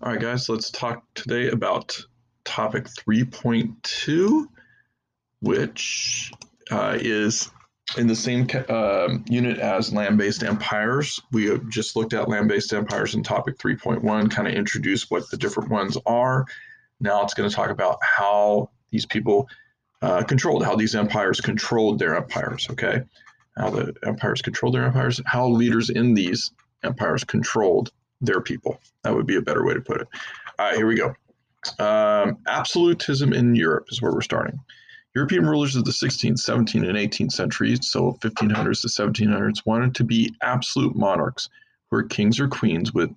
All right, guys, let's talk today about topic 3.2, which is in the same unit as land-based empires. We have just looked at land-based empires in topic 3.1, kind of introduced what the different ones are. Now it's going to talk about how these people how these empires controlled their empires, okay? How the empires controlled their empires, how leaders in these empires controlled their people. That would be a better way to put it. All right, here we go. Absolutism in Europe is where we're starting. European rulers of the 16th, 17th, and 18th centuries, so 1500s to 1700s, wanted to be absolute monarchs who were kings or queens with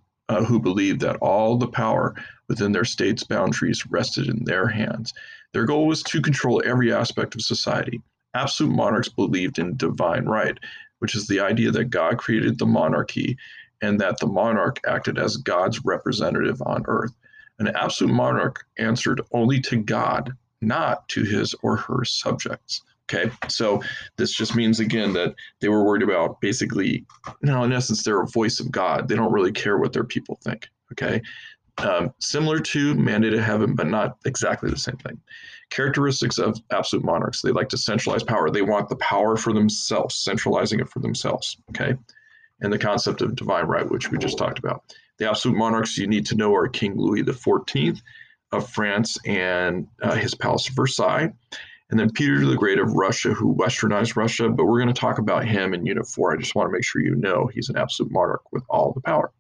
who believed that all the power within their state's boundaries rested in their hands. Their goal was to control every aspect of society. Absolute monarchs believed in divine right, which is the idea that God created the monarchy and that the monarch acted as God's representative on earth. An absolute monarch answered only to God, not to his or her subjects. Okay, so this just means, again, that they were worried about basically, in essence, they're a voice of God. They don't really care what their people think, okay? Similar to mandate of heaven, but not exactly the same thing. Characteristics of absolute monarchs. They like to centralize power. They want the power for themselves, centralizing it for themselves, okay? And the concept of divine right, which we just talked about. The absolute monarchs you need to know are King Louis XIV of France and his palace of Versailles, and then Peter the Great of Russia, who westernized Russia, but we're going to talk about him in Unit 4. I just want to make sure you know he's an absolute monarch with all the power.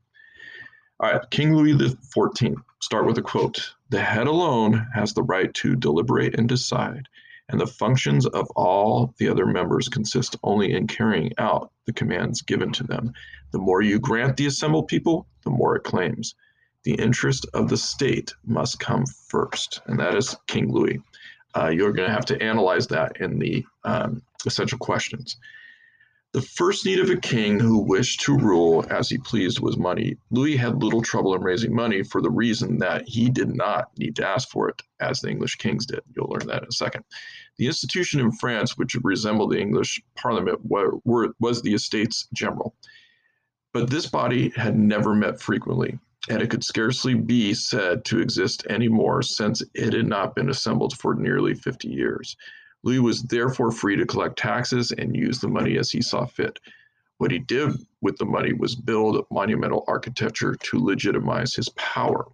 All right, King Louis XIV, start with a quote. The head alone has the right to deliberate and decide, and the functions of all the other members consist only in carrying out the commands given to them. The more you grant the assembled people, the more it claims. The interest of the state must come first, and that is King Louis. You're going to have to analyze that in the essential questions. The first need of a king who wished to rule as he pleased was money. Louis had little trouble in raising money for the reason that he did not need to ask for it, as the English kings did. You'll learn that in a second. The institution in France, which resembled the English Parliament, was the Estates General. But this body had never met frequently, and it could scarcely be said to exist anymore since it had not been assembled for nearly 50 years. Louis was therefore free to collect taxes and use the money as he saw fit. What he did with the money was build monumental architecture to legitimize his power.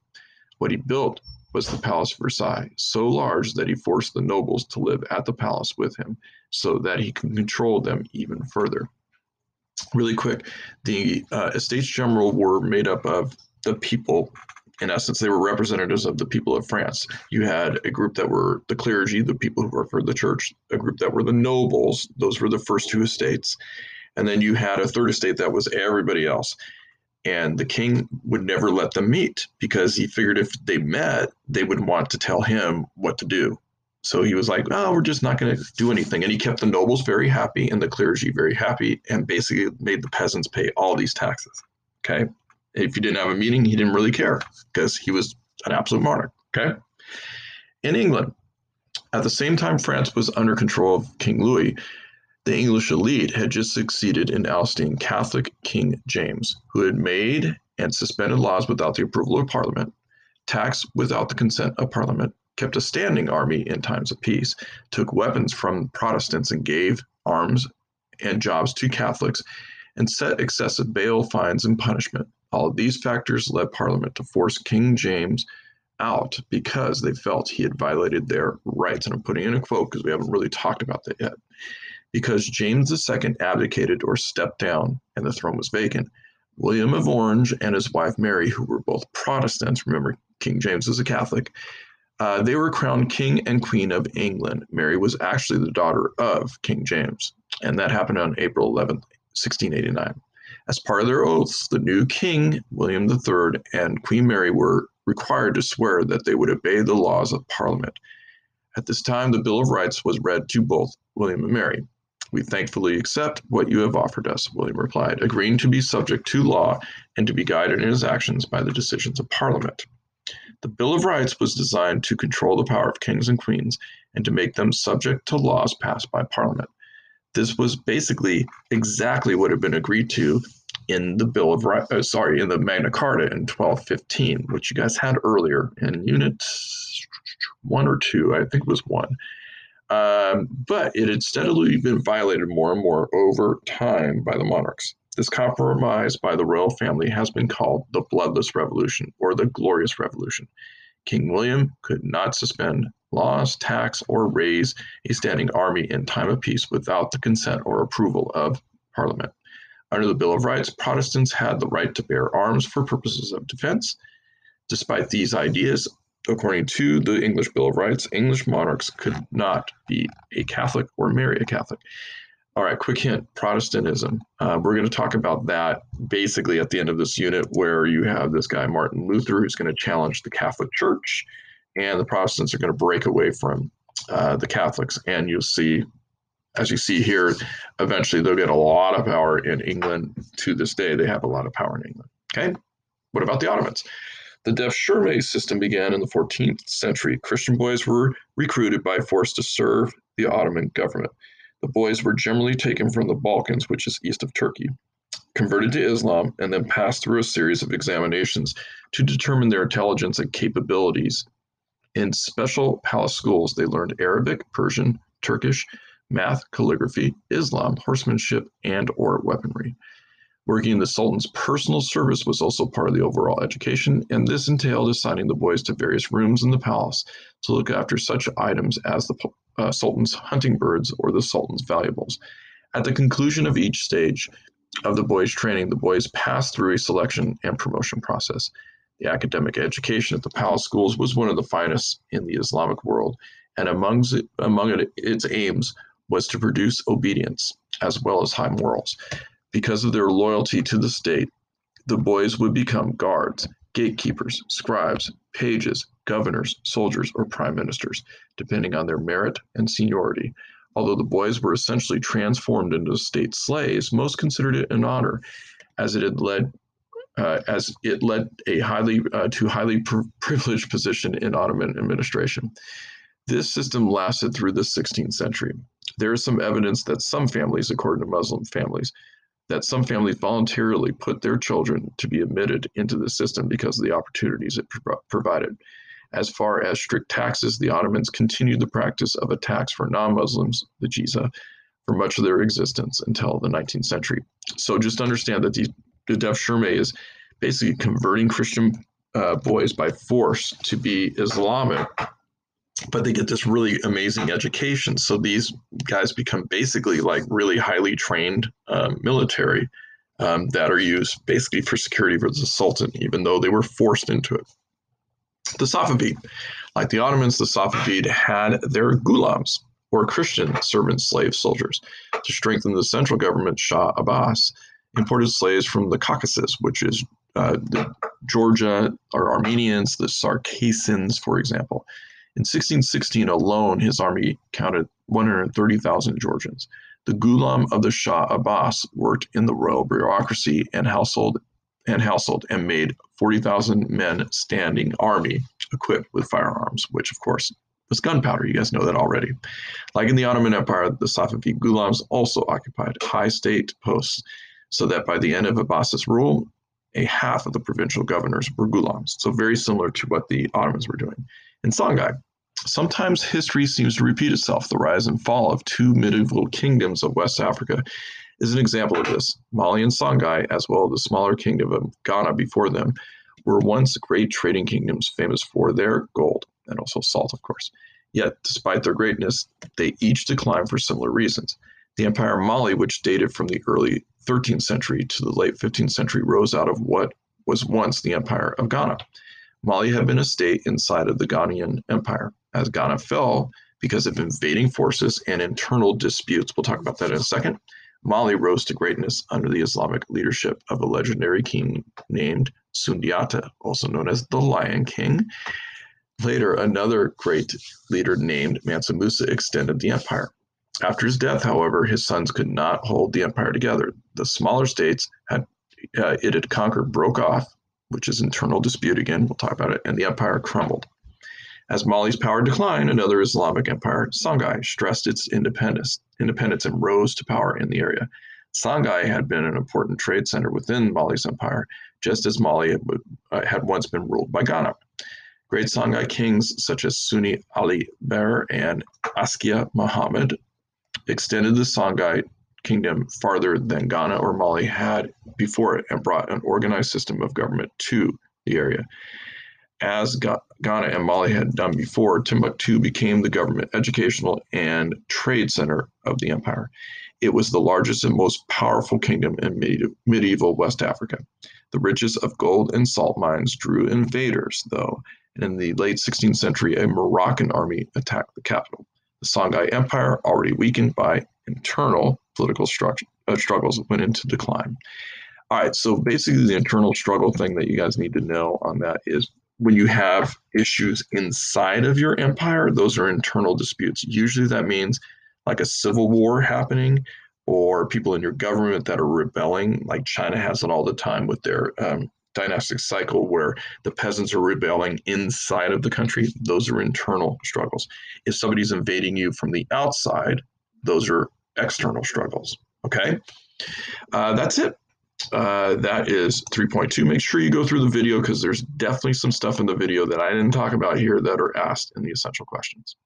What he built was the Palace of Versailles, so large that he forced the nobles to live at the palace with him so that he could control them even further. Really quick, the Estates General were made up of the people. In essence, they were representatives of the people of France. You had a group that were the clergy, the people who were for the church, a group that were the nobles. Those were the first two estates. And then you had a third estate that was everybody else. And the king would never let them meet because he figured if they met, they would want to tell him what to do. So he was like, oh, we're just not going to do anything. And he kept the nobles very happy and the clergy very happy and basically made the peasants pay all these taxes. Okay. If you didn't have a meeting, he didn't really care because he was an absolute monarch, okay? In England, at the same time France was under control of King Louis, the English elite had just succeeded in ousting Catholic King James, who had made and suspended laws without the approval of Parliament, taxed without the consent of Parliament, kept a standing army in times of peace, took weapons from Protestants and gave arms and jobs to Catholics, and set excessive bail fines and punishment. All of these factors led Parliament to force King James out because they felt he had violated their rights. And I'm putting in a quote because we haven't really talked about that yet. Because James II abdicated or stepped down and the throne was vacant, William of Orange and his wife Mary, who were both Protestants, remember King James was a Catholic, they were crowned King and Queen of England. Mary was actually the daughter of King James, and that happened on April 11th, 1689. As part of their oaths, the new king, William III, and Queen Mary were required to swear that they would obey the laws of Parliament. At this time, the Bill of Rights was read to both William and Mary. We thankfully accept what you have offered us, William replied, agreeing to be subject to law and to be guided in his actions by the decisions of Parliament. The Bill of Rights was designed to control the power of kings and queens and to make them subject to laws passed by Parliament. This was basically exactly what had been agreed to in the Bill of Rights, in the Magna Carta in 1215, which you guys had earlier in Unit 1 or 2, I think it was 1. But it had steadily been violated more and more over time by the monarchs. This compromise by the royal family has been called the Bloodless Revolution or the Glorious Revolution. King William could not suspend laws, tax, or raise a standing army in time of peace without the consent or approval of Parliament. Under the Bill of Rights, Protestants had the right to bear arms for purposes of defense. Despite these ideas, according to the English Bill of Rights, English monarchs could not be a Catholic or marry a Catholic. All right, quick hint, Protestantism. We're going to talk about that basically at the end of this unit, where you have this guy, Martin Luther, who's going to challenge the Catholic Church, and the Protestants are going to break away from the Catholics. And you'll see, as you see here, eventually they'll get a lot of power in England. To this day, they have a lot of power in England. Okay, what about the Ottomans? The devshirme system began in the 14th century. Christian boys were recruited by force to serve the Ottoman government. The boys were generally taken from the Balkans, which is east of Turkey, converted to Islam, and then passed through a series of examinations to determine their intelligence and capabilities. In special palace schools, they learned Arabic, Persian, Turkish, math, calligraphy, Islam, horsemanship, and/or weaponry. Working in the Sultan's personal service was also part of the overall education, and this entailed assigning the boys to various rooms in the palace to look after such items as the Sultan's hunting birds or the Sultan's valuables. At the conclusion of each stage of the boys' training, the boys passed through a selection and promotion process. The academic education at the palace schools was one of the finest in the Islamic world, and among its aims was to produce obedience as well as high morals. Because of their loyalty to the state, the boys would become guards, gatekeepers, scribes, pages, governors, soldiers, or prime ministers, depending on their merit and seniority. Although the boys were essentially transformed into state slaves, most considered it an honor, as it had led a highly privileged position in Ottoman administration. This system lasted through the 16th century. There is some evidence that some families, according to Muslim families, that some families voluntarily put their children to be admitted into the system because of the opportunities it provided. As far as strict taxes, the Ottomans continued the practice of a tax for non-Muslims, the jizya, for much of their existence until the 19th century. So just understand that the devshirme is basically converting Christian boys by force to be Islamic, but they get this really amazing education. So these guys become basically like really highly trained military that are used basically for security for the Sultan, even though they were forced into it. The Safavid, like the Ottomans, the Safavid had their gulams, or Christian servant slave soldiers. To strengthen the central government, Shah Abbas imported slaves from the Caucasus, which is the Georgia or Armenians, the Circassians, for example. In 1616 alone, his army counted 130,000 Georgians. The Ghulam of the Shah Abbas worked in the royal bureaucracy and household and made 40,000 men standing army equipped with firearms, which of course was gunpowder. You guys know that already. Like in the Ottoman Empire, the Safavid Ghulams also occupied high state posts, so that by the end of Abbas's rule, a half of the provincial governors were Ghulams. So very similar to what the Ottomans were doing. In Songhai, sometimes history seems to repeat itself. The rise and fall of two medieval kingdoms of West Africa is an example of this. Mali and Songhai, as well as the smaller kingdom of Ghana before them, were once great trading kingdoms famous for their gold and also salt, of course. Yet, despite their greatness, they each declined for similar reasons. The Empire of Mali, which dated from the early 13th century to the late 15th century, rose out of what was once the Empire of Ghana. Mali had been a state inside of the Ghanaian Empire. As Ghana fell because of invading forces and internal disputes, we'll talk about that in a second, Mali rose to greatness under the Islamic leadership of a legendary king named Sundiata, also known as the Lion King. Later, another great leader named Mansa Musa extended the empire. After his death, however, his sons could not hold the empire together. The smaller states it had conquered broke off, which is internal dispute again, we'll talk about it, and the empire crumbled. As Mali's power declined, another Islamic empire, Songhai, stressed its independence and rose to power in the area. Songhai had been an important trade center within Mali's empire, just as Mali had once been ruled by Ghana. Great Songhai kings such as Sunni Ali Ber and Askia Muhammad extended the Songhai kingdom farther than Ghana or Mali had before it and brought an organized system of government to the area. As Ghana and Mali had done before, Timbuktu became the government, educational, and trade center of the empire. It was the largest and most powerful kingdom in medieval West Africa. The riches of gold and salt mines drew invaders, though. In the late 16th century, a Moroccan army attacked the capital. The Songhai Empire, already weakened by internal political struggles, went into decline. All right, so basically the internal struggle thing that you guys need to know on that is when you have issues inside of your empire, those are internal disputes. Usually that means like a civil war happening or people in your government that are rebelling, like China has it all the time with their dynastic cycle where the peasants are rebelling inside of the country. Those are internal struggles. If somebody's invading you from the outside, those are external struggles, okay? That's it. That is 3.2. Make sure you go through the video because there's definitely some stuff in the video that I didn't talk about here that are asked in the essential questions.